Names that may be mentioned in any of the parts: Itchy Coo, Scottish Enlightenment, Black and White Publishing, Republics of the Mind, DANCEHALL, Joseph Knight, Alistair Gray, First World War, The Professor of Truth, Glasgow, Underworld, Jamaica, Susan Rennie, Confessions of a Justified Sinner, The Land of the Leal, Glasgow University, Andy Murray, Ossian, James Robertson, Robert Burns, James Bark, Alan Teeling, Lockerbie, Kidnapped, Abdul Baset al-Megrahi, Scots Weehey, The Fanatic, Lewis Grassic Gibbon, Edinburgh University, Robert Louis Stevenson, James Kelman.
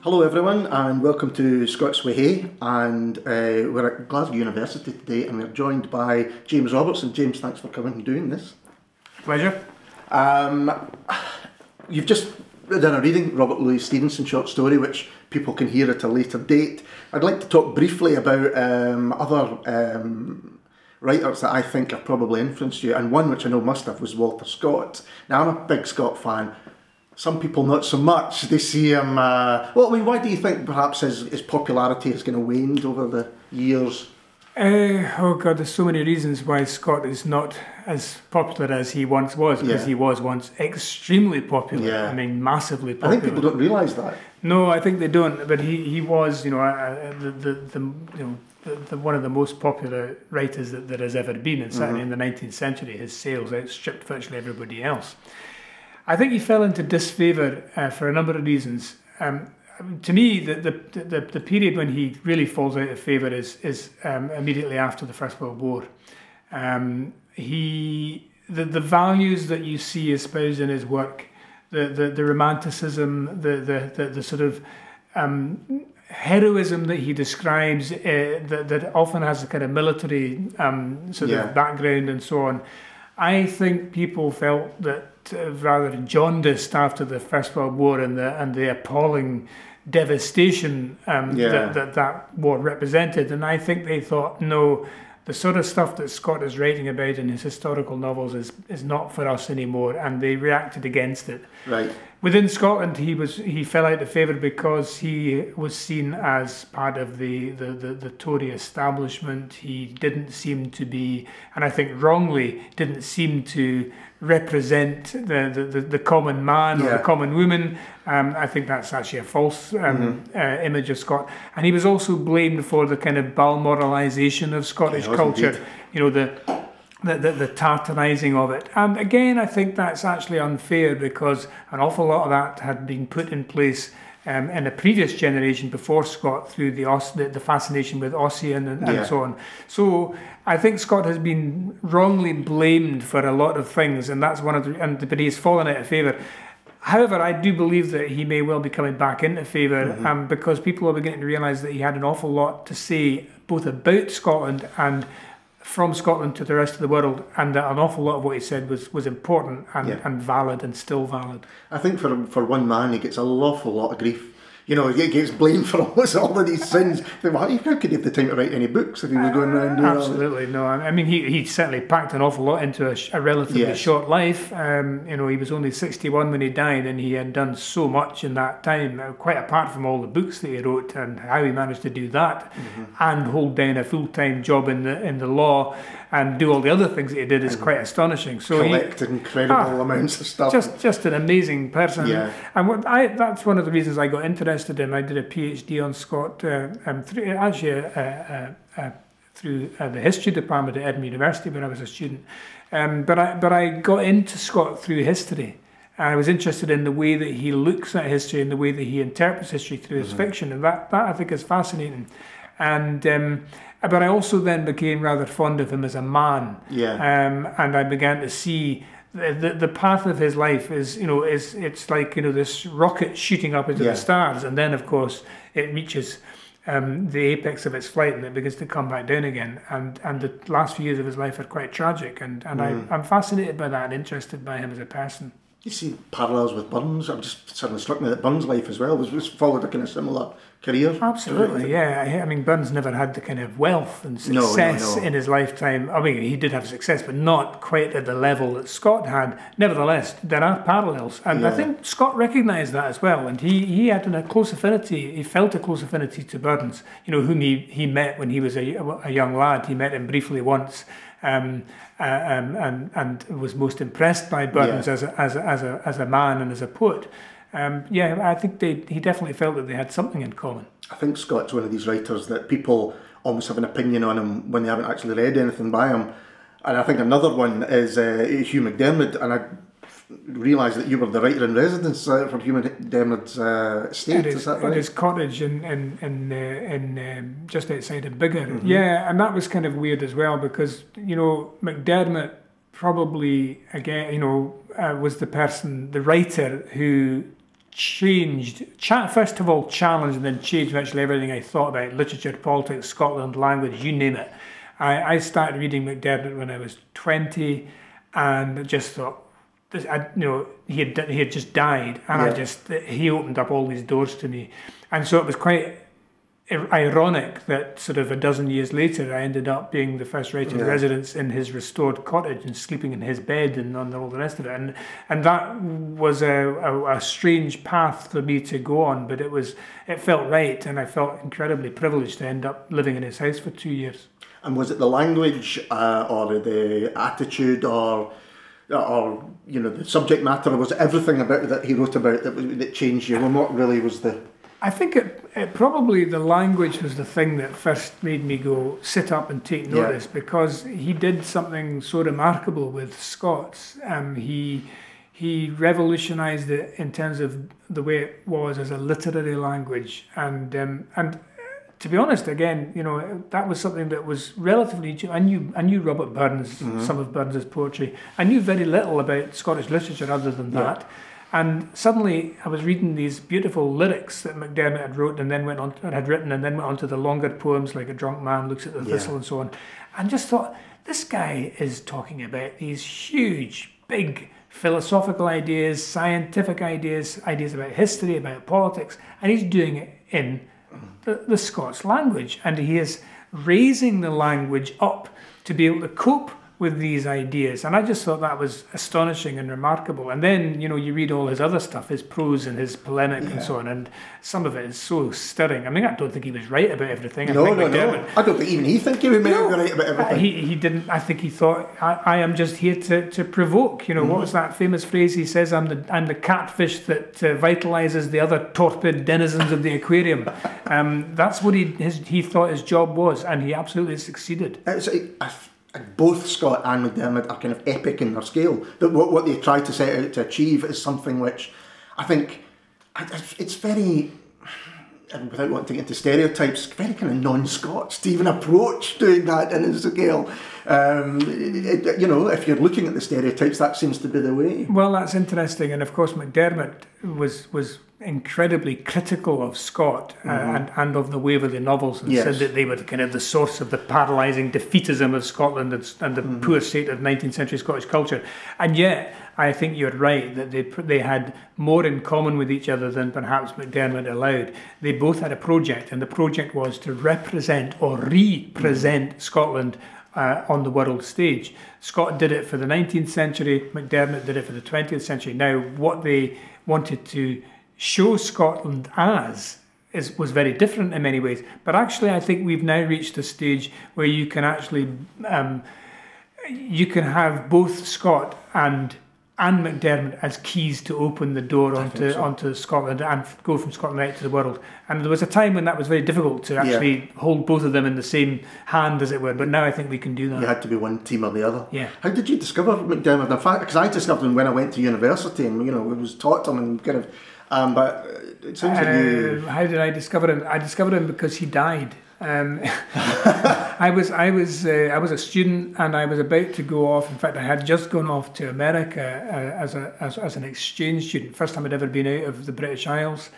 Hello everyone and welcome to Scots Weehey, and we're at Glasgow University today and we're joined by James Robertson. James, thanks for coming and doing this. Pleasure. You've just done a reading, Robert Louis Stevenson short story, which people can hear at a later date. I'd like to talk briefly about other writers that I think have probably influenced you, and one which I know must have was Walter Scott. Now, I'm a big Scott fan. Some people not so much. They see him... why do you think perhaps his popularity has kind of waned over the years? There's so many reasons why Scott is not as popular as he once was, because he was once extremely popular. Yeah. I mean, massively popular. I think people don't realise that. No, I think they don't, but he was, you know, one of the most popular writers that there has ever been, and certainly in the 19th century, his sales outstripped virtually everybody else. I think he fell into disfavour for a number of reasons. To me, the period when he really falls out of favour is immediately after the First World War. The values that you see espoused in his work, the romanticism, the sort of heroism that he describes, that often has a kind of military sort of background and so on. I think people felt that rather jaundiced after the First World War and the appalling devastation that war represented, and I think they thought, no, the sort of stuff that Scott is writing about in his historical novels is not for us anymore, and they reacted against it. Right. Within Scotland, he fell out of favour because he was seen as part of the Tory establishment. He didn't seem to be, and I think wrongly, didn't seem to represent the common man or the common woman. I think that's actually a false image of Scott. And he was also blamed for the kind of Balmoralisation of Scottish culture. Indeed. You know, the tartanising of it. And again, I think that's actually unfair, because an awful lot of that had been put in place in a previous generation before Scott, through the fascination with Ossian and so on. So I think Scott has been wrongly blamed for a lot of things, and that's one of but he's fallen out of favour. However, I do believe that he may well be coming back into favour, because people are beginning to realise that he had an awful lot to say, both about Scotland and from Scotland to the rest of the world, and that an awful lot of what he said was important and valid and still valid. I think for one man, he gets an awful lot of grief. You know, he gets blamed for almost all of these sins. How could he have the time to write any books if he was going around doing all this? Absolutely, no. I mean, he certainly packed an awful lot into a relatively short life. You know, he was only 61 when he died, and he had done so much in that time, quite apart from all the books that he wrote and how he managed to do that and hold down a full-time job in the law and do all the other things that he did is quite astonishing. So collected incredible amounts of stuff. Just an amazing person. Yeah. And that's one of the reasons I got interested in. I did a PhD on Scott, through the history department at Edinburgh University when I was a student. But I got into Scott through history. I was interested in the way that he looks at history and the way that he interprets history through his fiction, and that I think is fascinating. And but I also then became rather fond of him as a man. Yeah. And I began to see the path of his life is like, you know, this rocket shooting up into the stars, and then of course it reaches the apex of its flight and it begins to come back down again. And the last few years of his life are quite tragic, and I'm fascinated by that and interested by him as a person. You see parallels with Burns. I'm just suddenly struck me that Burns' life as well was followed a kind of similar career. Absolutely, yeah. I mean, Burns never had the kind of wealth and success in his lifetime. I mean, he did have success, but not quite at the level that Scott had. Nevertheless, there are parallels, and I think Scott recognised that as well. And he had a close affinity. He felt a close affinity to Burns, you know, whom he met when he was a young lad. He met him briefly once. And was most impressed by Burns as a man and as a poet. I think he definitely felt that they had something in common. I think Scott's one of these writers that people almost have an opinion on him when they haven't actually read anything by him. And I think another one is Hugh McDermott, and I realised that you were the writer-in-residence for Hugh McDermott's estate, is that right? At his cottage in just outside of Biggar. Mm-hmm. Yeah, and that was kind of weird as well because, you know, McDermott probably, again, you know, was the person, the writer who first of all challenged and then changed virtually everything I thought about, literature, politics, Scotland, language, you name it. I started reading McDermott when I was 20 and just thought, he had just died, and yeah. He opened up all these doors to me, and so it was quite ironic that sort of a dozen years later I ended up being the first writer-in-residence in his restored cottage and sleeping in his bed and all the rest of it, and that was a strange path for me to go on, but it felt right, and I felt incredibly privileged to end up living in his house for 2 years. And was it the language or the attitude or you know, the subject matter, was everything about that he wrote about that changed you, and what really was the... I think it probably the language was the thing that first made me go sit up and take notice, because he did something so remarkable with Scots. He revolutionised it in terms of the way it was as a literary language, and to be honest, again, you know, that was something that was relatively... I knew Robert Burns, mm-hmm. some of Burns' poetry. I knew very little about Scottish literature other than that. And suddenly I was reading these beautiful lyrics that McDermott had written and then went on to the longer poems like A Drunk Man Looks at the Thistle and so on. And just thought, this guy is talking about these huge, big philosophical ideas, scientific ideas about history, about politics, and he's doing it in the Scots language, and he is raising the language up to be able to cope with these ideas, and I just thought that was astonishing and remarkable. And then, you know, you read all his other stuff, his prose and his polemic and so on, and some of it is so stirring. I mean, I don't think he was right about everything. No. I don't think even he think he was right about everything. He didn't. I think he thought, I am just here to provoke. You know, what was that famous phrase he says? I'm the catfish that vitalises the other torpid denizens of the aquarium. That's what he thought his job was, and he absolutely succeeded. Both Scott and McDermott are kind of epic in their scale. That what they try to set out to achieve is something which I think it's very, and without wanting to get into stereotypes, very kind of non-Scots to even approach doing that in his scale. You know, if you're looking at the stereotypes, that seems to be the way. Well, that's interesting, and of course McDermott was incredibly critical of Scott and of the Waverley novels, and said that they were kind of the source of the paralysing defeatism of Scotland and the poor state of 19th century Scottish culture. And yet, I think you're right that they had more in common with each other than perhaps McDermott allowed. They both had a project, and the project was to represent or represent Scotland on the world stage. Scott did it for the 19th century, McDermott did it for the 20th century. Now, what they wanted to show Scotland was very different in many ways, but actually I think we've now reached a stage where you can actually you can have both Scott and McDermott as keys to open the door onto Scotland and go from Scotland out to the world. And there was a time when that was very difficult to actually hold both of them in the same hand, as it were, but now I think we can do that. You had to be one team or the other. Yeah. How did you discover McDermott? In fact, because I discovered him when I went to university and, you know, was taught him and kind of... but it seems like you... How did I discover him? I discovered him because he died. I was a student, and I was about to go off. In fact, I had just gone off to America as an exchange student. First time I'd ever been out of the British Isles,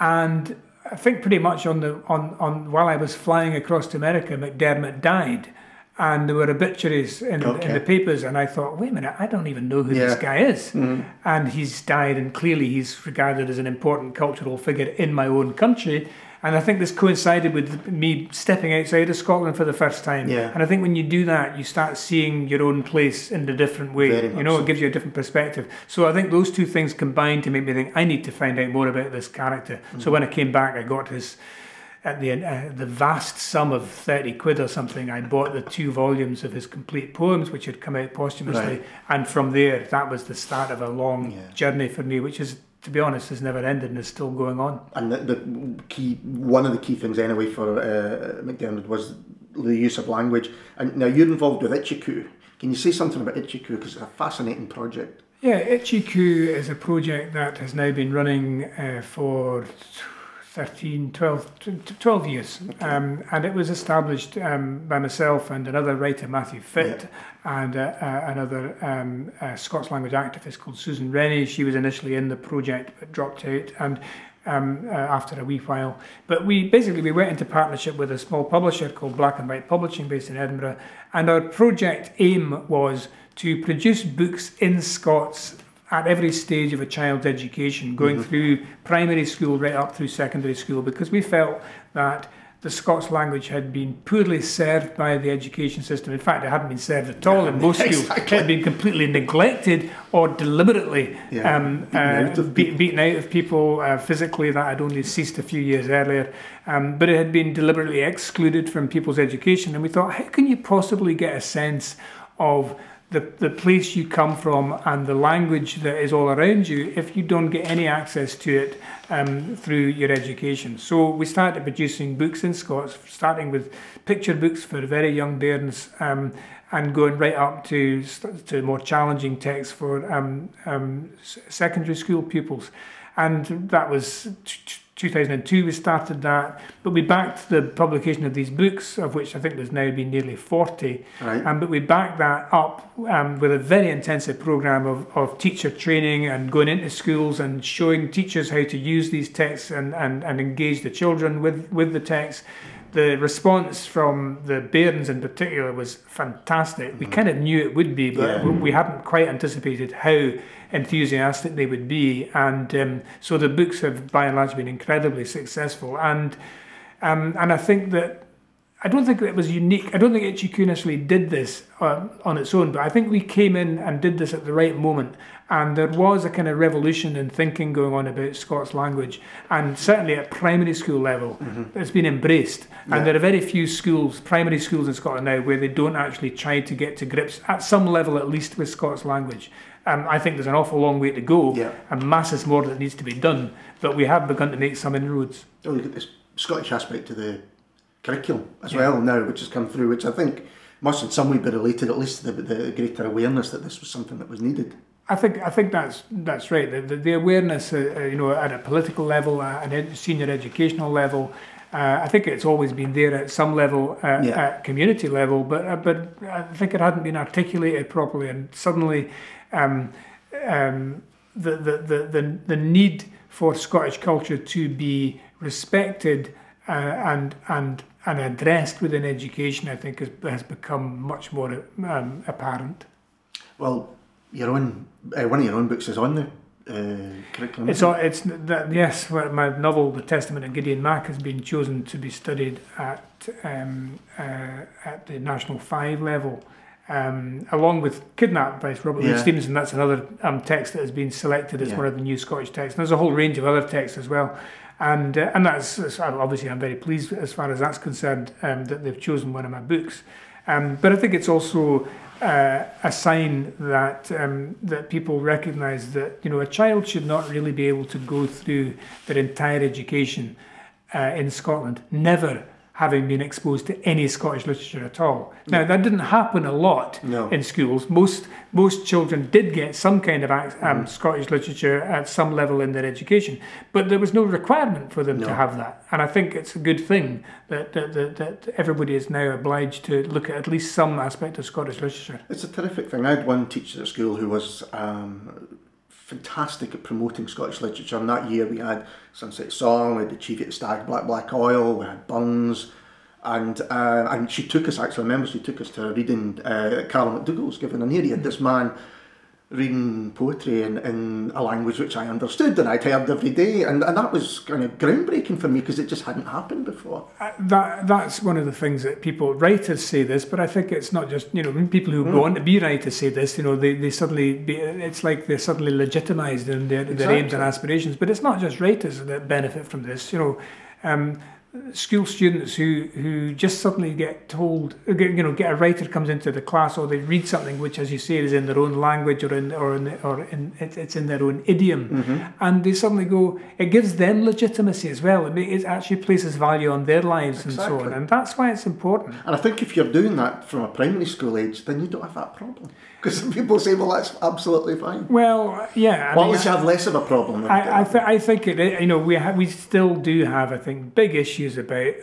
and I think pretty much while I was flying across to America, McDermott died. And there were obituaries in the papers, and I thought, wait a minute, I don't even know who this guy is. Mm-hmm. And he's died, and clearly he's regarded as an important cultural figure in my own country. And I think this coincided with me stepping outside of Scotland for the first time. Yeah. And I think when you do that, you start seeing your own place in a different way. You know, it gives you a different perspective. So I think those two things combined to make me think, I need to find out more about this character. Mm-hmm. So when I came back, I got his... At the vast sum of 30 quid or something, I bought the 2 volumes of his complete poems, which had come out posthumously, and from there, that was the start of a long journey for me, which is, to be honest, has never ended and is still going on. And one of the key things, anyway, for McDermott was the use of language. And now you're involved with Itchy Coo. Can you say something about Itchy Coo? Because it's a fascinating project. Yeah, Itchy Coo is a project that has now been running for 12 years. Okay. And it was established by myself and another writer, Matthew Fitt, and another Scots language activist called Susan Rennie. She was initially in the project but dropped out, and after a wee while. But we went into partnership with a small publisher called Black and White Publishing based in Edinburgh, and our project aim was to produce books in Scots at every stage of a child's education, going through primary school right up through secondary school, because we felt that the Scots language had been poorly served by the education system. In fact, it hadn't been served at all in most schools. It had been completely neglected or deliberately beaten out of people physically. That had only ceased a few years earlier. But it had been deliberately excluded from people's education. And we thought, how can you possibly get a sense of the place you come from and the language that is all around you if you don't get any access to it through your education? So we started producing books in Scots, starting with picture books for very young bairns, and going right up to more challenging texts for secondary school pupils. And that was 2002 we started that, but we backed the publication of these books, of which I think there's now been nearly 40, but we backed that up with a very intensive programme of teacher training and going into schools and showing teachers how to use these texts and engage the children with the texts. The response from the bairns in particular was fantastic. We kind of knew it would be, but we hadn't quite anticipated how enthusiastic they would be. And so the books have, by and large, been incredibly successful. And I think that, I don't think it was unique. I don't think Itchy Coo initially did this on its own, but I think we came in and did this at the right moment. And there was a kind of revolution in thinking going on about Scots language, and certainly at primary school level, it's been embraced. Yeah. And there are very few schools, primary schools in Scotland now, where they don't actually try to get to grips, at some level at least, with Scots language. I think there's an awful long way to go, and masses more that needs to be done, but we have begun to make some inroads. Oh, look at this Scottish aspect to the curriculum as well now, which has come through, which I think must in some way be related at least to the greater awareness that this was something that was needed. I think that's right. The awareness, at a political level, at a senior educational level, I think it's always been there at some level, at community level. But I think it hadn't been articulated properly, and suddenly, the need for Scottish culture to be respected and addressed within education, I think, has become much more apparent. Well, your own one of your own books is on the curriculum. Yes. My novel, The Testament of Gideon Mack, has been chosen to be studied at the National 5 level, along with Kidnapped by Robert Louis Stevenson. That's another text that has been selected as one of the new Scottish texts. And there's a whole range of other texts as well. And that's obviously, I'm very pleased as far as that's concerned, that they've chosen one of my books. But I think it's also a sign that that people recognise that a child should not really be able to go through their entire education in Scotland, never having been exposed to any Scottish literature at all. Now, that didn't happen a lot in schools. Most children did get some kind of Scottish literature at some level in their education, but there was no requirement for them to have that. And I think it's a good thing that everybody is now obliged to look at least some aspect of Scottish literature. It's a terrific thing. I had one teacher at school who was fantastic at promoting Scottish literature, and that year we had Sunset Song, we had The Chief at the Stag, Black Oil, we had Burns, and she took us, actually I remember she took us to reading Carol McDougall's Given an Ear. You had this man reading poetry in a language which I understood and I'd heard every day, and that was kind of groundbreaking for me because it just hadn't happened before. That's one of the things that writers say this, but I think it's not just, people who go on to be writers say this, they suddenly, it's like they're suddenly legitimised in their aims and aspirations, but it's not just writers that benefit from this. school students who just suddenly get told, you know, get a writer comes into the class, or they read something which, as you say, is in their own language or it's in their own idiom, and they suddenly go. It gives them legitimacy as well. It actually places value on their lives and so on, and that's why it's important. And I think if you're doing that from a primary school age, then you don't have that problem, because some people say, "Well, that's absolutely fine." Well, yeah. Well, you have less of a problem. I think you know, we still do have, I think, big issues about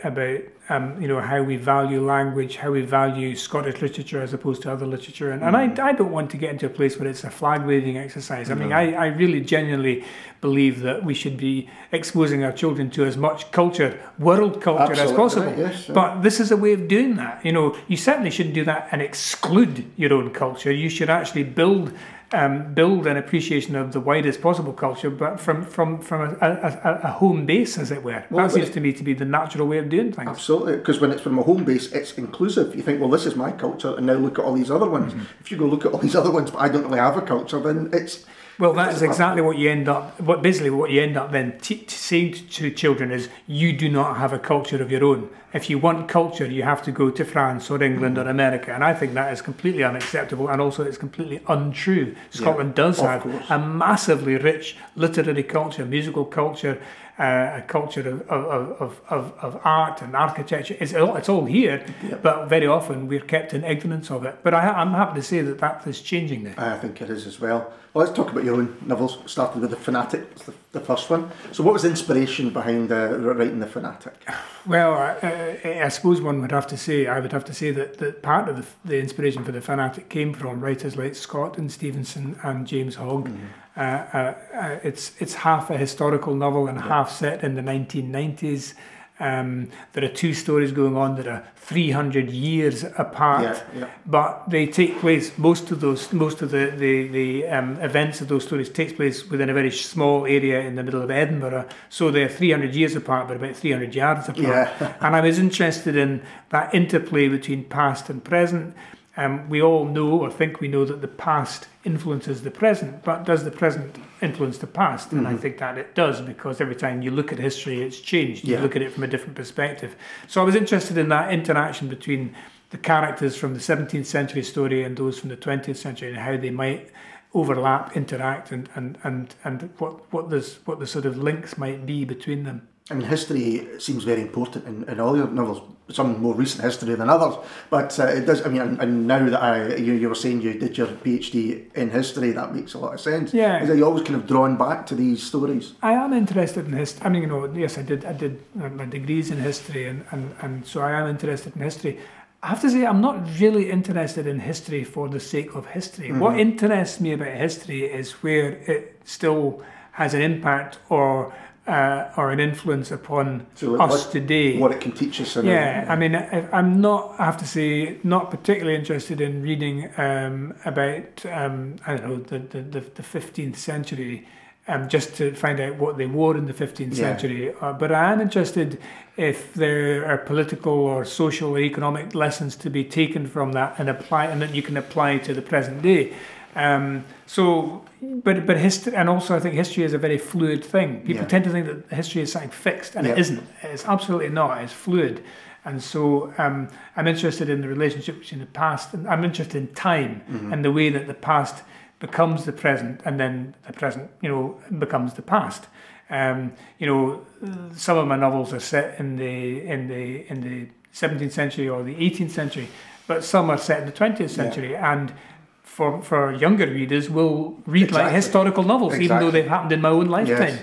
you know, how we value language, how we value Scottish literature as opposed to other literature, and I don't want to get into a place where it's a flag waving exercise. I mean, I really genuinely believe that we should be exposing our children to as much culture, world culture, as possible. Right, yes, sure. But this is a way of doing that. You know, you certainly shouldn't do that and exclude your own culture. You should actually build an appreciation of the widest possible culture, but from a home base, as it were. Well, that seems to me to be the natural way of doing things. Absolutely, because when it's from a home base, it's inclusive. You think, well, this is my culture, and now look at all these other ones. Mm-hmm. If you go look at all these other ones, but I don't really have a culture, then it's... Well, that is exactly what you end up... What you end up then saying to children is, you do not have a culture of your own. If you want culture, you have to go to France or England or America. And I think that is completely unacceptable, and also it's completely untrue. Scotland does have a massively rich literary culture, musical culture, a culture of art and architecture. It's all here, but very often we're kept in ignorance of it. But I'm happy to say that is changing now. I think it is as well. Well, let's talk about your own novels, starting with The Fanatic, the first one. So what was the inspiration behind writing The Fanatic? Well, I suppose I would have to say that part of the inspiration for The Fanatic came from writers like Scott and Stevenson and James Hogg. Mm-hmm. It's half a historical novel and half set in the 1990s. There are two stories going on that are 300 years apart, but they take place. Most of the events of those stories takes place within a very small area in the middle of Edinburgh. So they're 300 years apart, but about 300 yards apart. Yeah. And I was interested in that interplay between past and present. We all know, or think we know, that the past influences the present, but does the present influence the past? And I think that it does, because every time you look at history, it's changed. You look at it from a different perspective. So I was interested in that interaction between the characters from the 17th century story and those from the 20th century, and how they might overlap, interact, and what the sort of links might be between them. I mean, history seems very important in all your novels, some more recent history than others, but it does, I mean, and now that you were saying you did your PhD in history, that makes a lot of sense. Yeah. Is that you're always kind of drawn back to these stories? I am interested in history. I mean, you know, yes, I did my degrees in history, and so I am interested in history. I have to say, I'm not really interested in history for the sake of history. Mm-hmm. What interests me about history is where it still has an impact or an influence upon us today. What it can teach us. I mean, I'm not particularly interested in reading about the 15th century, just to find out what they wore in the 15th century. But I am interested if there are political or social or economic lessons to be taken from that and that you can apply to the present day. But history, and also I think history is a very fluid thing. People tend to think that history is something fixed, and it isn't. It's absolutely not. It's fluid. And so I'm interested in the relationship between the past, and I'm interested in time and the way that the past becomes the present, and then the present, you know, becomes the past. You know, some of my novels are set in the 17th century or the 18th century, but some are set in the 20th century, and for younger readers, will read like historical novels, even though they've happened in my own lifetime. Yes.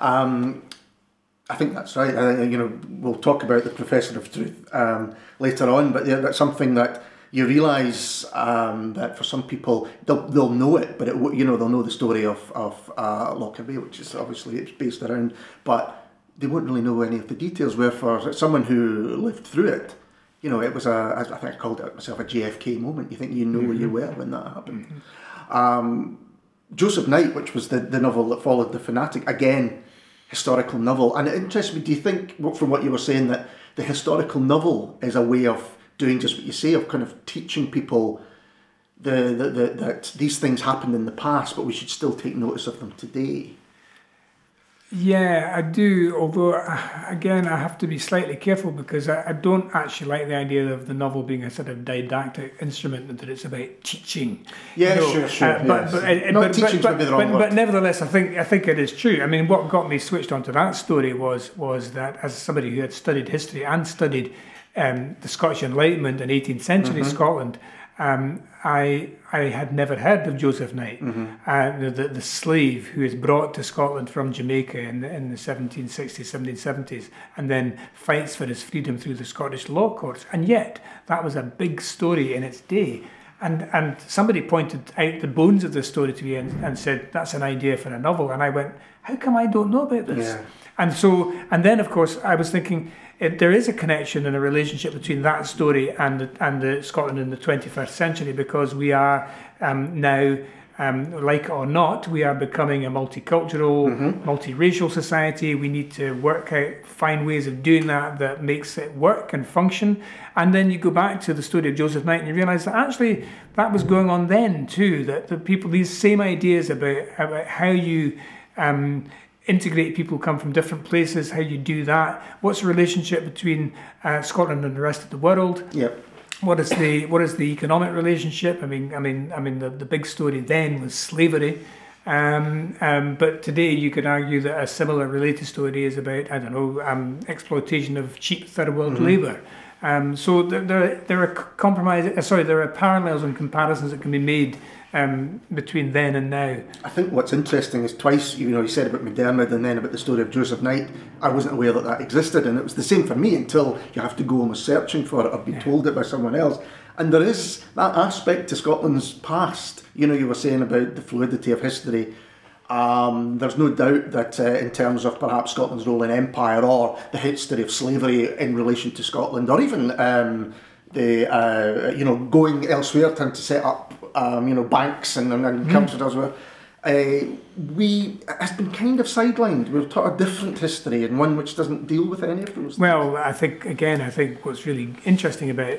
I think that's right. You know, we'll talk about The Professor of Truth later on, but that's something that you realise that for some people they'll know it, but they'll know the story of Lockerbie, which is obviously it's based around, but they won't really know any of the details. Where for someone who lived through it, you know, it was I think I called it myself a JFK moment. You think you know where you were when that happened. Mm-hmm. Joseph Knight, which was the novel that followed The Fanatic, again, historical novel. And it interests me, do you think, from what you were saying, that the historical novel is a way of doing just what you say, of kind of teaching people that these things happened in the past, but we should still take notice of them today? Yeah, I do, although, again, I have to be slightly careful because I don't actually like the idea of the novel being a sort of didactic instrument and that it's about teaching. Yeah, you know, sure. But nevertheless, I think it is true. I mean, what got me switched onto that story was that as somebody who had studied history and studied the Scottish Enlightenment and 18th century mm-hmm. Scotland, I had never heard of Joseph Knight, mm-hmm. the slave who is brought to Scotland from Jamaica in the 1770s, and then fights for his freedom through the Scottish law courts. And yet, that was a big story in its day. And somebody pointed out the bones of the story to me and said, that's an idea for a novel. And I went, how come I don't know about this? Yeah. And then, of course, I was thinking, there is a connection and a relationship between that story and the Scotland in the 21st century, because we are now, like it or not, we are becoming a multicultural, mm-hmm. multiracial society. We need to find ways of doing that makes it work and function. And then you go back to the story of Joseph Knight and you realise that actually that was going on then too, that the people, these same ideas about how you... integrate people who come from different places, how you do that, what's the relationship between Scotland and the rest of the world? Yep. What is the economic relationship? I mean the big story then was slavery. But today you could argue that a similar related story is about, I don't know, exploitation of cheap third world mm-hmm. labour. So there are parallels and comparisons that can be made between then and now. I think what's interesting is twice, you said about McDermott and then about the story of Joseph Knight. I wasn't aware that existed, and it was the same for me until you have to go almost searching for it or be told it by someone else. And there is that aspect to Scotland's past. You were saying about the fluidity of history. There's no doubt that in terms of perhaps Scotland's role in empire or the history of slavery in relation to Scotland, or even the going elsewhere, trying to set up banks and countries elsewhere, has been kind of sidelined. We've taught a different history and one which doesn't deal with any of those things. Well, I think what's really interesting about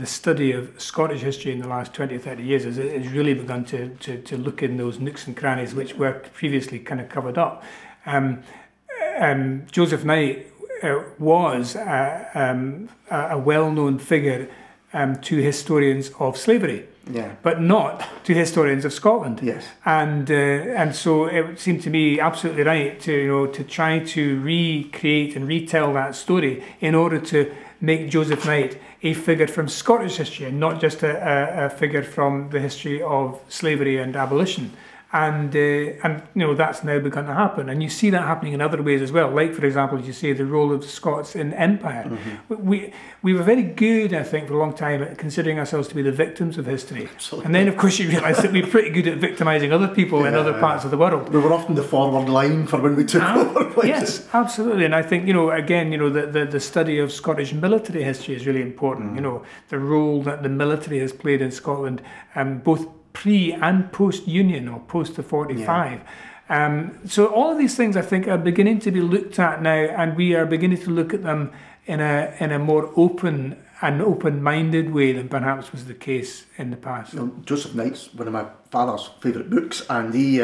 the study of Scottish history in the last 20 or 30 years is it's really begun to look in those nooks and crannies which were previously kind of covered up. Joseph Knight was a well-known figure to historians of slavery, yeah, but not to historians of Scotland. Yes, and so it seemed to me absolutely right to try to recreate and retell that story in order to make Joseph Knight a figure from Scottish history and not just a figure from the history of slavery and abolition. And that's now begun to happen, and you see that happening in other ways as well. Like, for example, as you say, the role of the Scots in empire. Mm-hmm. We were very good, I think, for a long time at considering ourselves to be the victims of history. Absolutely. And then, of course, you realise that we're pretty good at victimising other people in other parts of the world. We were often the forward line for when we took over places. Yes, absolutely. And I think the study of Scottish military history is really important. Mm-hmm. The role that the military has played in Scotland, both pre and post Union or post the 45. Yeah. So all of these things I think are beginning to be looked at now, and we are beginning to look at them in a more open-minded way than perhaps was the case in the past. Joseph Knight's one of my father's favourite books, and he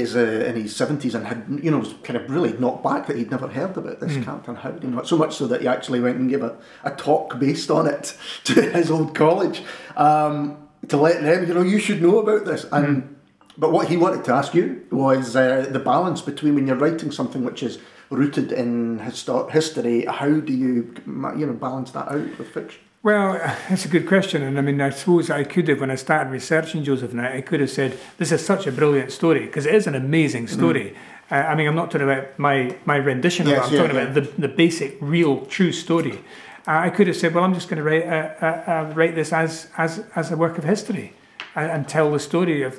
is in his 70s and had was kind of really knocked back that he'd never heard about this Captain Howdy. So much so that he actually went and gave a talk based on it to his old college. To let them, you should know about this. But what he wanted to ask you was the balance between when you're writing something which is rooted in history, how do you, balance that out with fiction? Well, that's a good question, and I mean, I suppose I could have, when I started researching Joseph Knight, I could have said, this is such a brilliant story, because it is an amazing story. I mean, I'm not talking about my rendition of it, I'm talking about the basic, real, true story. I could have said, well, I'm just going to write this as a work of history, and tell the story of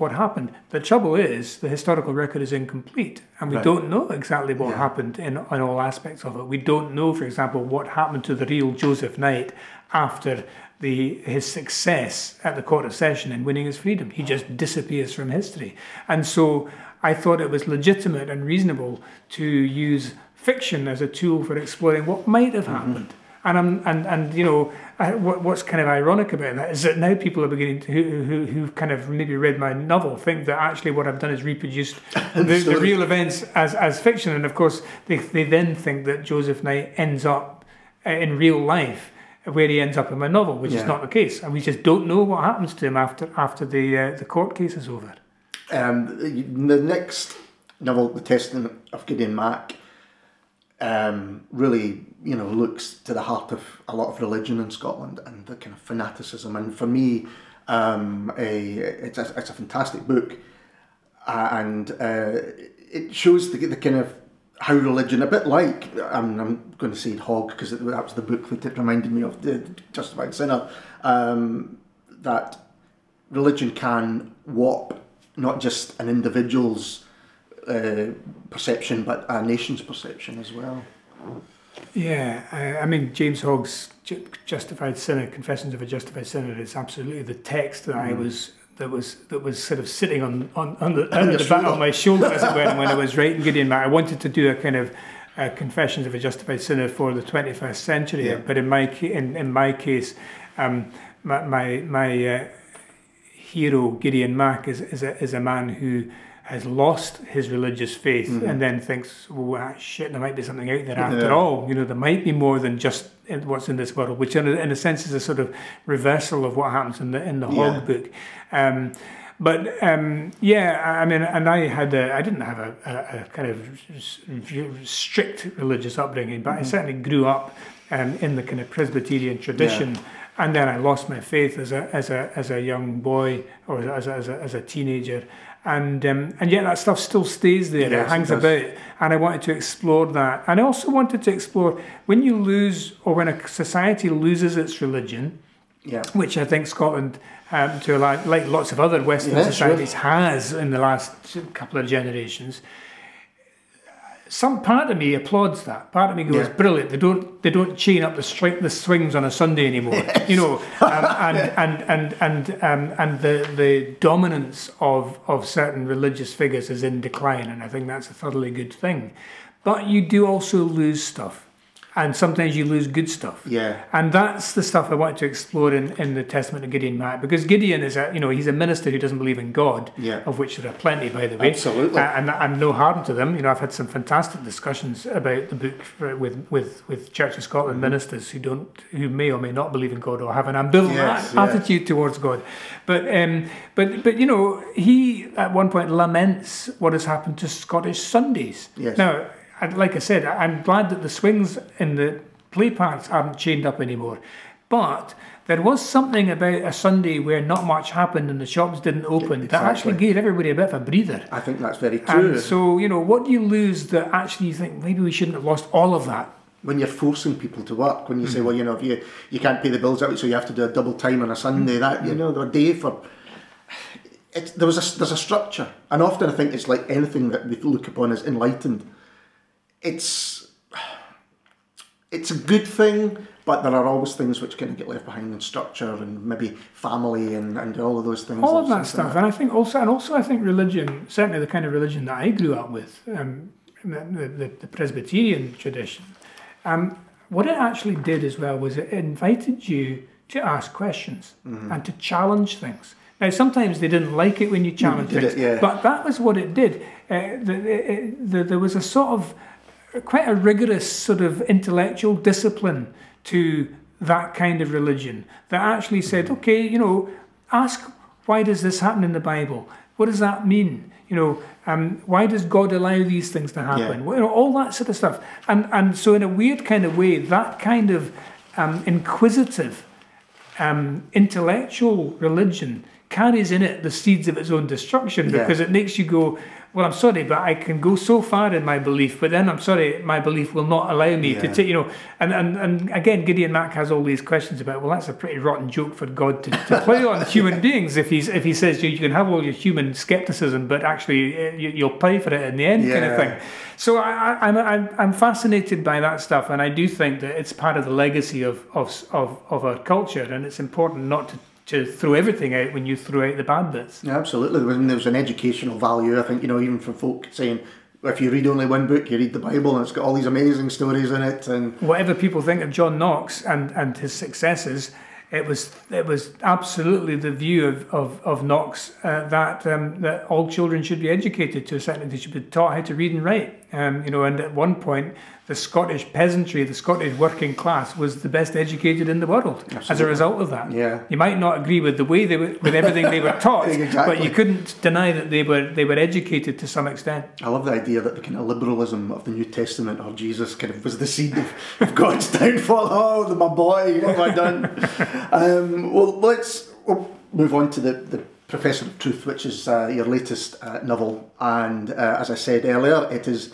what happened. The trouble is, the historical record is incomplete, and we don't know exactly what happened in all aspects of it. We don't know, for example, what happened to the real Joseph Knight after his success at the Court of Session and winning his freedom. He just disappears from history, and so I thought it was legitimate and reasonable to use fiction as a tool for exploring what might have happened. And you know, what's kind of ironic about that is that now people are beginning to, who've kind of maybe read my novel, think that actually what I've done is reproduced the real events as fiction. And of course, they then think that Joseph Knight ends up in real life where he ends up in my novel, which is not the case. And we just don't know what happens to him after the court case is over. The next novel, The Testament of Gideon Mack, really, you know, looks to the heart of a lot of religion in Scotland and the kind of fanaticism. And for me, it's a fantastic book, and it shows the kind of how religion, a bit like I'm going to say Hogg because that was the book that it reminded me of, the Justified Sinner, that religion can warp not just an individual's perception, but our nation's perception as well. Yeah, I mean, James Hogg's Justified Sinner, Confessions of a Justified Sinner, is absolutely the text that I was sort of sitting on the back of my shoulder as it went when I was writing Gideon Mack. I wanted to do a kind of Confessions of a Justified Sinner for the 21st century, but in my case, my hero Gideon Mack is a man who has lost his religious faith and then thinks, well, shit, there might be something out there after all. You know, there might be more than just what's in this world, which in a sense is a sort of reversal of what happens in the Hogg book. I mean, and I didn't have a kind of strict religious upbringing, but I certainly grew up in the kind of Presbyterian tradition. Yeah. And then I lost my faith as a young boy or as a teenager, and yet that stuff still stays there. Yes, it hangs about, and I wanted to explore that. And I also wanted to explore when you lose, or when a society loses its religion, which I think Scotland, like lots of other Western societies, has in the last couple of generations. Some part of me applauds that. Part of me goes, brilliant. They don't chain up the swings on a Sunday anymore. Yes. You know, and the dominance of certain religious figures is in decline, and I think that's a thoroughly good thing. But you do also lose stuff, and sometimes you lose good stuff. Yeah. And that's the stuff I wanted to explore in the Testament of Gideon Mack, because Gideon is he's a minister who doesn't believe in God, of which there are plenty, by the way. Absolutely. And no harm to them. You know, I've had some fantastic discussions about the book with Church of Scotland ministers who may or may not believe in God or have an ambivalent attitude towards God. But you know, he at one point laments what has happened to Scottish Sundays. Yes. Now, like I said, I'm glad that the swings in the play parks aren't chained up anymore. But there was something about a Sunday where not much happened and the shops didn't open that actually gave everybody a bit of a breather. I think that's very true. And so, you know, what do you lose that actually you think maybe we shouldn't have lost all of that? When you're forcing people to work, when you say, well, you know, if you can't pay the bills out, so you have to do a double time on a Sunday, that, you know, a day for... There's a structure. And often I think it's like anything that we look upon as enlightened. It's a good thing, but there are always things which kind of get left behind in structure and maybe family and all of those things. All of that stuff, and I think also I think religion, certainly the kind of religion that I grew up with, the Presbyterian tradition, what it actually did as well was it invited you to ask questions and to challenge things. Now, sometimes they didn't like it when you challenged things, but that was what it did. There was a sort of quite a rigorous sort of intellectual discipline to that kind of religion that actually said, okay, you know, ask, why does this happen in the Bible? What does that mean? You know, why does God allow these things to happen? Yeah. You know, all that sort of stuff. And so in a weird kind of way, that kind of inquisitive, intellectual religion carries in it the seeds of its own destruction, because it makes you go, well, I'm sorry, but I can go so far in my belief, but then I'm sorry, my belief will not allow me to take, you know, and again, Gideon Mack has all these questions about, well, that's a pretty rotten joke for God to play on human beings if he says you can have all your human skepticism, but actually you'll pay for it in the end, kind of thing. So I'm fascinated by that stuff, and I do think that it's part of the legacy of our culture, and it's important not to throw everything out when you throw out the bad bits. Yeah, absolutely. I mean, there was an educational value, I think, you know, even for folk saying, if you read only one book, you read the Bible, and it's got all these amazing stories in it. And whatever people think of John Knox and his successes, it was absolutely the view of Knox that all children should be educated to a certain extent. They should be taught how to read and write. And at one point, the Scottish peasantry, the Scottish working class, was the best educated in the world. Absolutely. As a result of that. Yeah. You might not agree with the way they were, with everything they were taught, exactly. But you couldn't deny that they were educated to some extent. I love the idea that the kind of liberalism of the New Testament or Jesus kind of was the seed of God's downfall. Oh, my boy, what have I done? Well, let's move on to the Professor of Truth, which is your latest novel, and as I said earlier, it is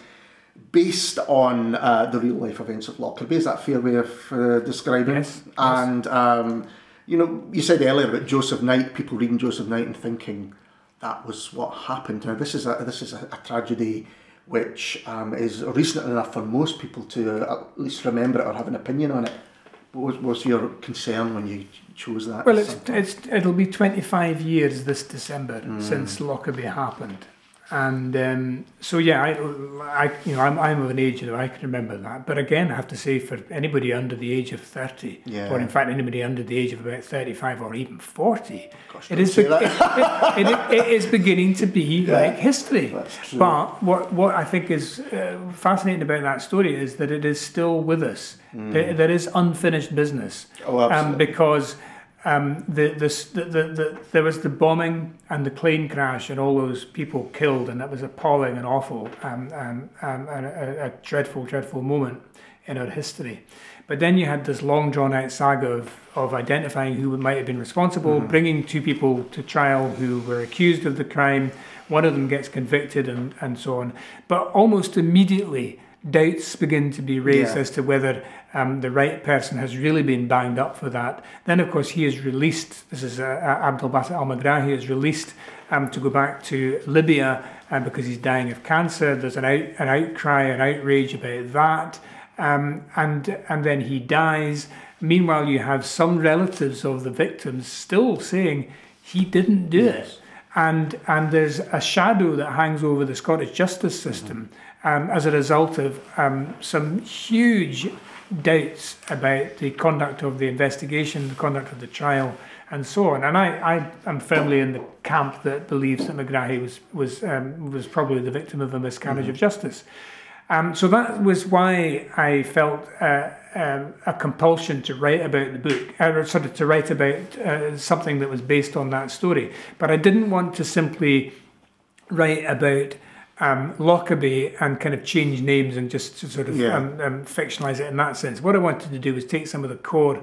based on the real life events of Lockerbie. Is that a fair way of describing it? Yes. And you said earlier about Joseph Knight, people reading Joseph Knight and thinking that was what happened. Now this is a tragedy which is recent enough for most people to at least remember it or have an opinion on it. What was your concern when you chose that? Well, it'll be 25 years this December since Lockerbie happened, and I'm of an age where I can remember that. But again, I have to say, for anybody under the age of 30, or in fact anybody under the age of about 35 or even 40, it is beginning to be like history. But what I think is fascinating about that story is that it is still with us. There is unfinished business, because there was the bombing and the plane crash and all those people killed, and that was appalling and awful and a dreadful, dreadful moment in our history. But then you had this long drawn out saga of identifying who might have been responsible, bringing two people to trial who were accused of the crime. One of them gets convicted and so on. But almost immediately, doubts begin to be raised as to whether the right person has really been banged up for that. Then, of course, he is released. This is Abdul Baset al-Megrahi is released to go back to Libya because he's dying of cancer. There's an outcry, an outrage about that, and then he dies. Meanwhile, you have some relatives of the victims still saying he didn't do it, and there's a shadow that hangs over the Scottish justice system. As a result of some huge doubts about the conduct of the investigation, the conduct of the trial, and so on. And I am firmly in the camp that believes that Megrahi was probably the victim of a miscarriage of justice. So that was why I felt a compulsion to write about the book, to write about something that was based on that story. But I didn't want to simply write about Lockerbie and kind of change names and just sort of fictionalise it in that sense. What I wanted to do was take some of the core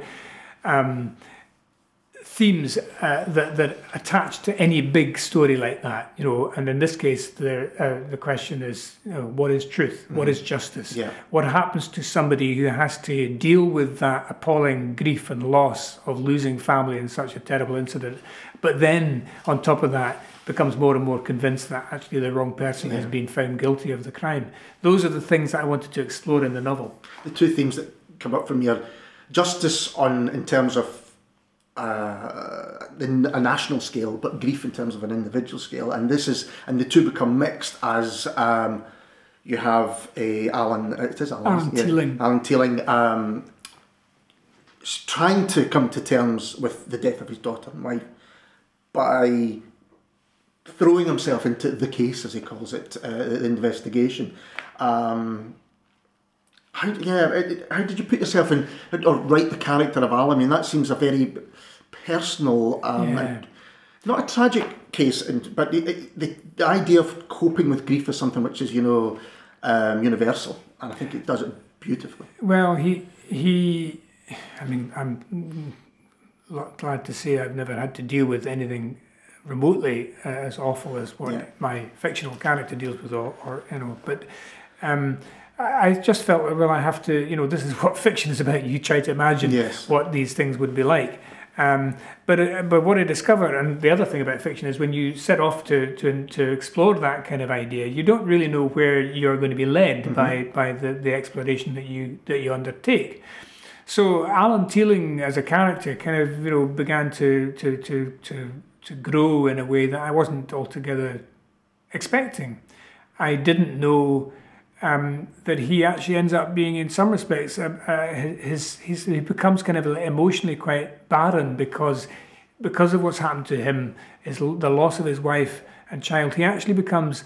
themes that attach to any big story like that, and in this case the question is, what is truth? What is justice? What happens to somebody who has to deal with that appalling grief and loss of losing family in such a terrible incident, but then on top of that becomes more and more convinced that actually the wrong person has been found guilty of the crime. Those are the things that I wanted to explore in the novel. The two themes that come up from your justice in terms of a national scale, but grief in terms of an individual scale, and the two become mixed as you have Alan Teeling trying to come to terms with the death of his daughter and wife by throwing himself into the case, as he calls it, the investigation. How did you put yourself in, or write the character of Al? I mean, that seems a very personal, not a tragic case, but the idea of coping with grief is something which is, universal, and I think it does it beautifully. Well, I'm glad to say I've never had to deal with anything remotely as awful as what my fictional character deals with, but I just felt, well, I have to, this is what fiction is about. You try to imagine what these things would be like. But what I discovered, and the other thing about fiction is when you set off to explore that kind of idea, you don't really know where you're going to be led by the exploration that you undertake. So Alan Teeling as a character kind of began to grow in a way that I wasn't altogether expecting. I didn't know that he actually ends up being, in some respects, he becomes kind of emotionally quite barren because of what's happened to him, the loss of his wife and child. He actually becomes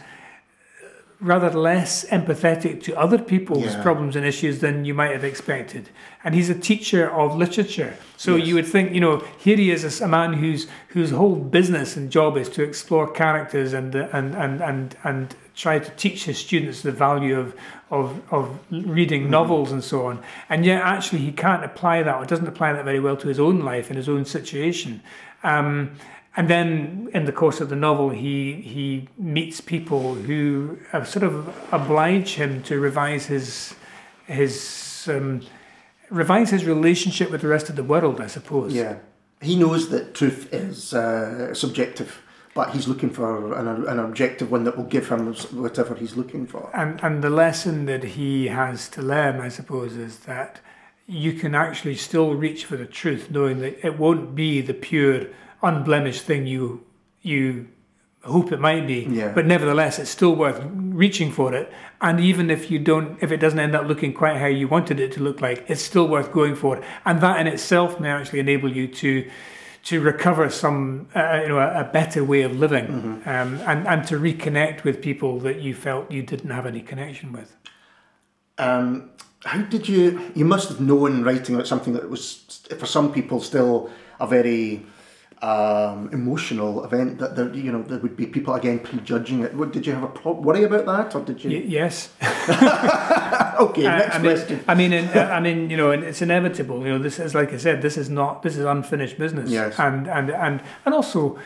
rather less empathetic to other people's problems and issues than you might have expected. And he's a teacher of literature. So you would think, here he is, a man whose whole business and job is to explore characters and try to teach his students the value of reading novels and so on. And yet actually he can't apply that, or doesn't apply that very well to his own life and his own situation. And then in the course of the novel, he meets people who sort of oblige him to revise his relationship with the rest of the world, I suppose. Yeah, he knows that truth is subjective, but he's looking for an objective one that will give him whatever he's looking for. And the lesson that he has to learn, I suppose, is that you can actually still reach for the truth, knowing that it won't be the pure, unblemished thing you hope it might be, but nevertheless it's still worth reaching for it. And even if it doesn't end up looking quite how you wanted it to look like, it's still worth going for it. And that in itself may actually enable you to recover some a better way of living, and to reconnect with people that you felt you didn't have any connection with. How did you must have known, writing about something that was for some people still a very emotional event, that there would be people again prejudging it. Did you have a worry about that, or did you? Yes. Okay. Next question. I mean, it's inevitable. This is, like I said, this is unfinished business. Yes. And also,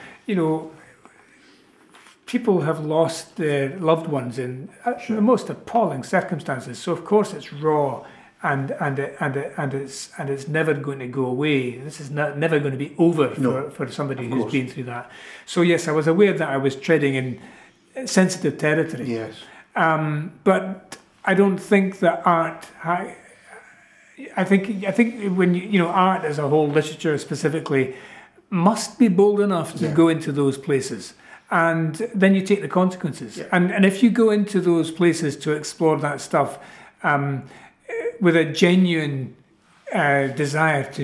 people have lost their loved ones in the most appalling circumstances. So of course it's raw. And it's never going to go away. This is never going to be over for somebody who's been through that. So yes, I was aware that I was treading in sensitive territory. Yes, but I don't think that art. I think when art as a whole, literature specifically, must be bold enough to go into those places. And then you take the consequences. Yeah. And if you go into those places to explore that stuff, with a genuine desire to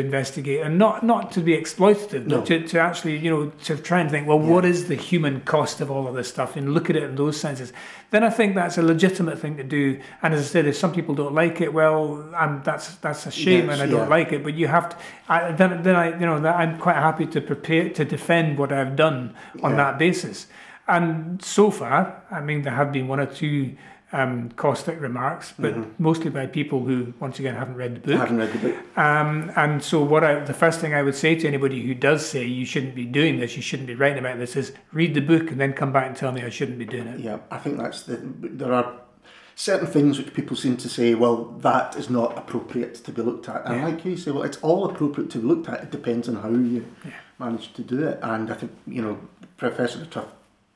investigate, and not to be exploitative, but to actually to try and think, what is the human cost of all of this stuff, and look at it in those senses, then I think that's a legitimate thing to do. And as I said, if some people don't like it, that's a shame, and I don't like it. But you have to. I'm quite happy to prepare to defend what I've done on that basis. And so far, I mean, there have been one or two caustic remarks, but mostly by people who, once again, haven't read the book. And so the first thing I would say to anybody who does say you shouldn't be doing this, you shouldn't be writing about this, is read the book and then come back and tell me I shouldn't be doing it. Yeah, I think there are certain things which people seem to say, that is not appropriate to be looked at. And like you say, it's all appropriate to be looked at. It depends on how you manage to do it. And I think, Professor of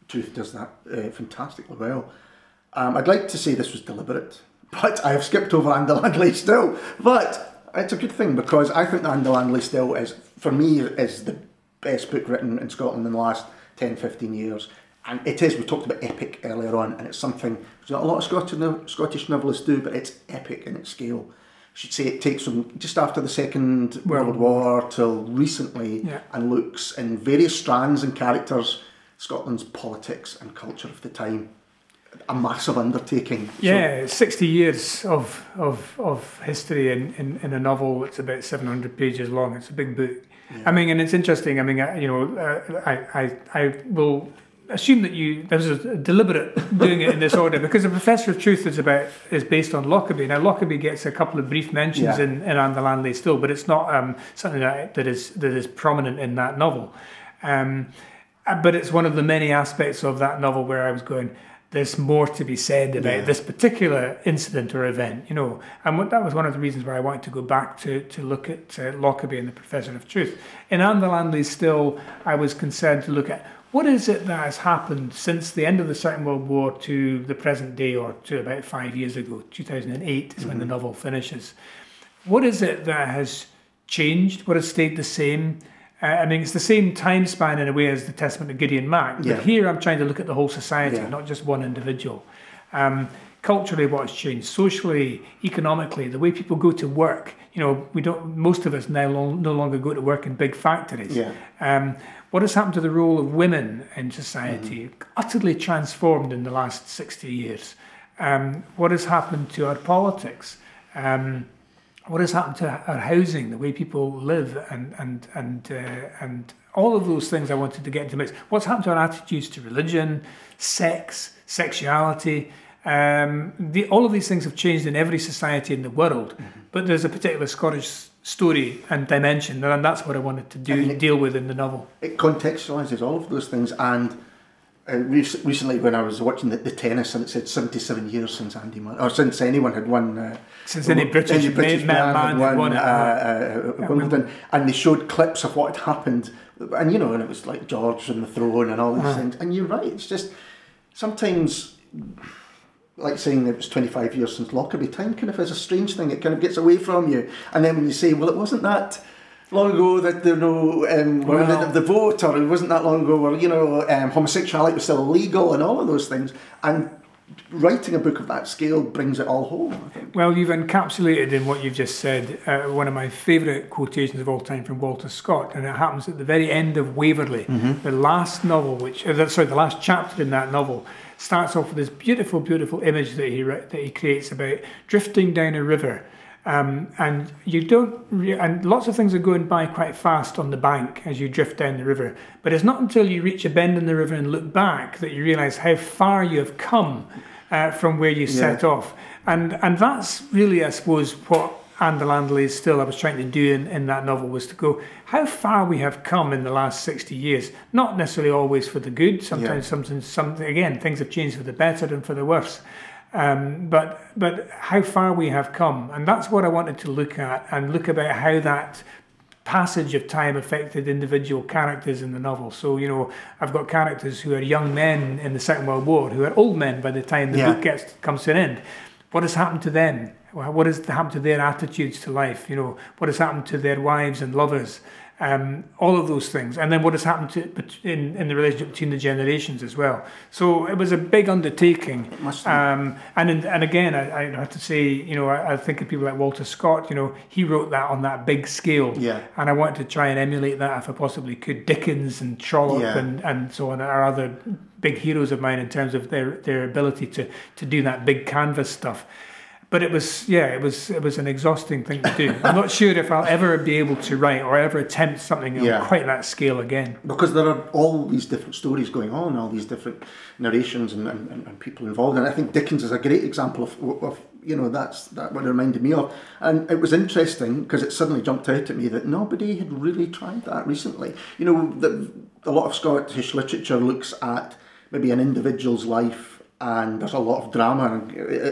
Truth does that fantastically well. I'd like to say this was deliberate, but I have skipped over Underlandly Still. But it's a good thing, because I think Underlandly Still is, for me, is the best book written in Scotland in the last 10, 15 years. And it is, we talked about epic earlier on, and it's something not a lot of Scottish novelists do, but it's epic in its scale. I should say it takes from just after the Second World War till recently, and looks in various strands and characters, Scotland's politics and culture of the time. A massive undertaking. Yeah, 60 years of history in a novel. It's about 700 pages long. It's a big book. Yeah. I mean, and it's interesting. I mean, I will assume that there was a deliberate doing it in this order, because The Professor of Truth is based on Lockerbie. Now Lockerbie gets a couple of brief mentions in Underlandly Still, but it's not something that is prominent in that novel. But it's one of the many aspects of that novel where I was going, there's more to be said about this particular incident or event, And that was one of the reasons why I wanted to go back to look at Lockerbie and The Professor of Truth. In Underlandly Still, I was concerned to look at what is it that has happened since the end of the Second World War to the present day, or to about 5 years ago, 2008 is when the novel finishes. What is it that has changed? What has stayed the same? I mean, it's the same time span in a way as The Testament of Gideon Mack, but here I'm trying to look at the whole society, not just one individual. Culturally, what has changed, socially, economically, the way people go to work. You know, we don't. Most of us now no longer go to work in big factories. Yeah. What has happened to the role of women in society? Mm-hmm. Utterly transformed in the last 60 years. What has happened to our politics? What has happened to our housing, the way people live, and all of those things I wanted to get into mix. What's happened to our attitudes to religion, sex, sexuality? All of these things have changed in every society in the world, mm-hmm. but there's a particular Scottish story and dimension, and that's what I wanted to deal with in the novel. It contextualises all of those things, and recently when I was watching the tennis, and it said 77 years since Andy Murray, or since anyone had won, since any British man had won Wimbledon, and they showed clips of what had happened, and you know, and it was like George and the throne and all these things. And you're right, it's just sometimes. Like saying that it was 25 years since Lockerbie, time kind of is a strange thing, it kind of gets away from you. And then when you say, well, it wasn't that long ago that there were no women didn't have the vote, or it wasn't that long ago where, you know, homosexuality was still illegal and all of those things. And writing a book of that scale brings it all home, I think. Well, you've encapsulated in what you've just said one of my favourite quotations of all time from Walter Scott, and it happens at the very end of Waverley, mm-hmm. the last novel, the last chapter in that novel, starts off with this beautiful, beautiful image that he creates about drifting down a river, and you don't. And lots of things are going by quite fast on the bank as you drift down the river. But it's not until you reach a bend in the river and look back that you realise how far you have come from where you set off. And that's really, I suppose, what Underlandly still I was trying to do in that novel, was to go how far we have come in the last 60 years, not necessarily always for the good, sometimes again things have changed for the better and for the worse, but how far we have come. And that's what I wanted to look at, and look about how that passage of time affected individual characters in the novel. So, you know, I've got characters who are young men in the Second World War who are old men by the time the book comes to an end. What has happened to them? What has happened to their attitudes to life? You know, what has happened to their wives and lovers? All of those things. And then what has happened to in the relationship between the generations as well. So it was a big undertaking. It must be. And again, I have to say, you know, I think of people like Walter Scott, you know, he wrote that on that big scale. Yeah. And I wanted to try and emulate that if I possibly could. Dickens and Trollope and so on are other big heroes of mine in terms of their ability to do that big canvas stuff. But it was an exhausting thing to do. I'm not sure if I'll ever be able to write or ever attempt something on quite that scale again. Because there are all these different stories going on, all these different narrations and people involved. And I think Dickens is a great example of you know, that's what it reminded me of. And it was interesting because it suddenly jumped out at me that nobody had really tried that recently. You know, a lot of Scottish literature looks at maybe an individual's life, and there's a lot of drama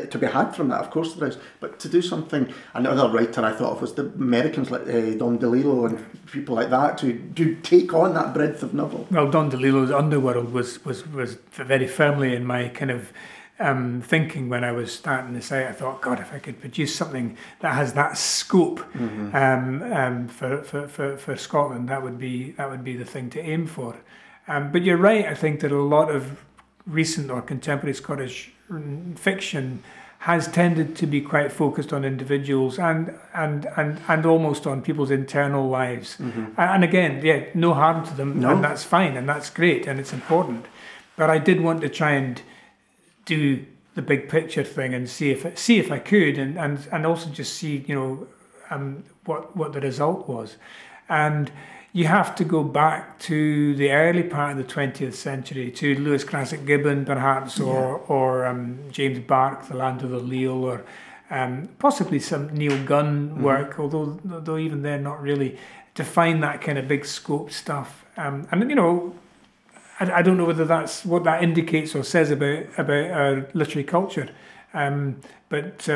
to be had from that, of course there is, but to do something. Another writer I thought of was the Americans, like Don DeLillo and people like that, who do take on that breadth of novel. Well, Don DeLillo's Underworld was very firmly in my kind of thinking when I was starting this out. I thought, God, if I could produce something that has that scope mm-hmm. For Scotland, that would be the thing to aim for. But you're right, I think that a lot of recent or contemporary Scottish fiction has tended to be quite focused on individuals and almost on people's internal lives. Mm-hmm. And again, no harm to them, and that's fine, and that's great, and it's important. But I did want to try and do the big picture thing and see if I could, and also just see, you know, what the result was. And you have to go back to the early part of the 20th century, to Lewis Classic Gibbon, perhaps, or James Bark, The Land of the Leal, or possibly some Neil Gunn mm-hmm. work, although even they're not really, to find that kind of big scope stuff. And, you know, I don't know whether that's what that indicates or says about our literary culture, but it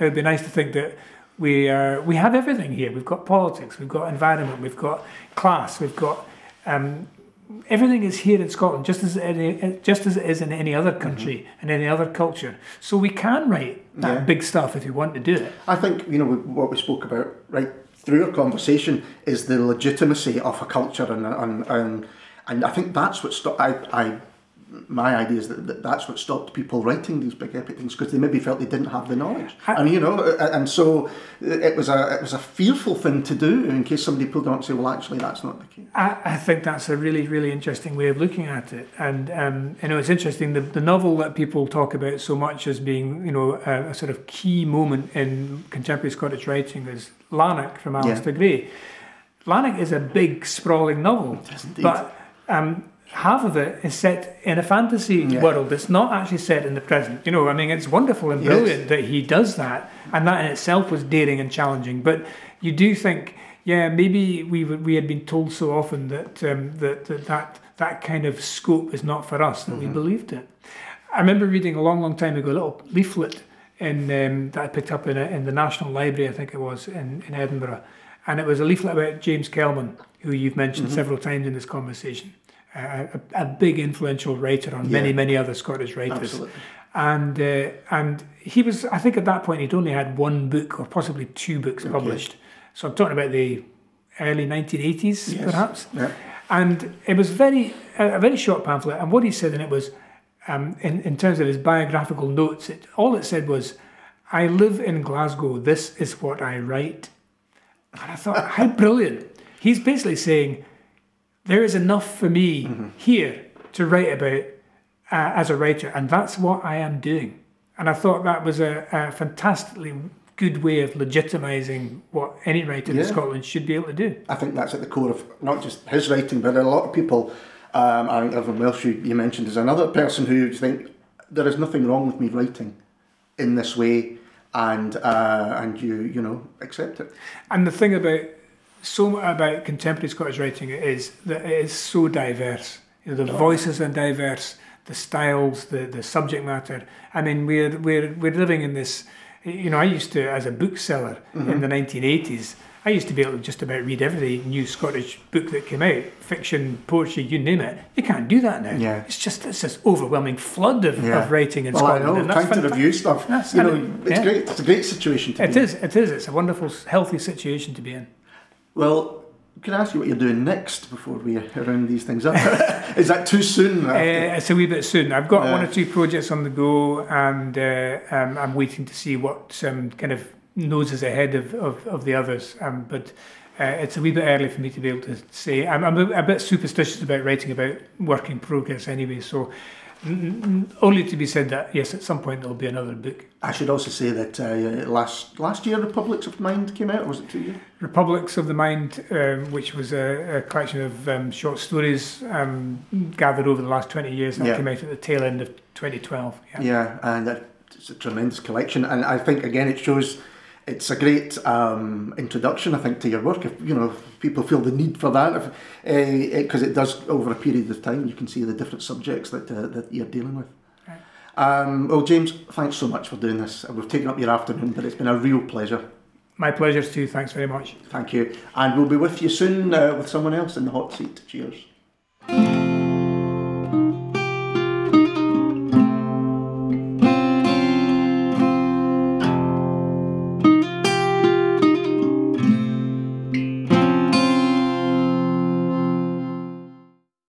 would be nice to think that we have everything here. We've got politics, we've got environment, we've got class, we've got everything is here in Scotland, just as it is in any other country mm-hmm. and any other culture. So we can write that big stuff if we want to do it. I think, you know, what we spoke about right through our conversation is the legitimacy of a culture, and I think that's what stopped. My idea is that that's what stopped people writing these big epic things, because they maybe felt they didn't have the knowledge, and so it was a fearful thing to do in case somebody pulled on and said, well, actually, that's not the case. I think that's a really, really interesting way of looking at it, and it's interesting. The novel that people talk about so much as being a sort of key moment in contemporary Scottish writing is Lanark from Alistair Gray. Lanark is a big, sprawling novel, but half of it is set in a fantasy world. It's not actually set in the present. It's wonderful and brilliant that he does that, and that in itself was daring and challenging. But you do think, maybe we had been told so often that kind of scope is not for us, that we believed it. I remember reading a long time ago a little leaflet that I picked up in the National Library, I think it was, in Edinburgh, and it was a leaflet about James Kelman, who you've mentioned several times in this conversation. A big influential writer on many other Scottish writers. Absolutely. And he was, I think at that point, he'd only had one book or possibly two books published. So I'm talking about the early 1980s, perhaps. Yeah. And it was a very short pamphlet. And what he said in it was, in terms of his biographical notes, all it said was, "I live in Glasgow, this is what I write." And I thought, how brilliant. He's basically saying, there is enough for me here to write about as a writer, and that's what I am doing. And I thought that was a fantastically good way of legitimising what any writer in Scotland should be able to do. I think that's at the core of not just his writing, but a lot of people. I think Evan Welsh, you mentioned, is another person who think there is nothing wrong with me writing in this way, and you accept it. And the thing about contemporary Scottish writing is that it is so diverse. The voices are diverse, the styles, the subject matter. I mean, we're living in this. I used to, as a bookseller in the 1980s, I used to be able to just about read every new Scottish book that came out, fiction, poetry, you name it. You can't do that now. Yeah. It's this overwhelming flood of writing in Scotland. I know, trying to review stuff. It's great. It's a great situation to be in. It is. It's a wonderful, healthy situation to be in. Well, can I ask you what you're doing next before we round these things up? Is that too soon? It's a wee bit soon. I've got one or two projects on the go, and I'm waiting to see what kind of noses ahead of the others. But it's a wee bit early for me to be able to say. I'm a bit superstitious about writing about work in progress anyway, so only to be said that, yes, at some point there will be another book. I should also say that last year Republics of the Mind came out, or was it 2 years? Republics of the Mind, which was a collection of short stories gathered over the last 20 years, and came out at the tail end of 2012. Yeah, and it's a tremendous collection, and I think, again, it shows it's a great introduction, I think, to your work. If if people feel the need for that, because it does over a period of time, you can see the different subjects that you're dealing with. Right. Well, James, thanks so much for doing this. We've taken up your afternoon, but it's been a real pleasure. My pleasure too. Thanks very much. Thank you, and we'll be with you soon with someone else in the hot seat. Cheers.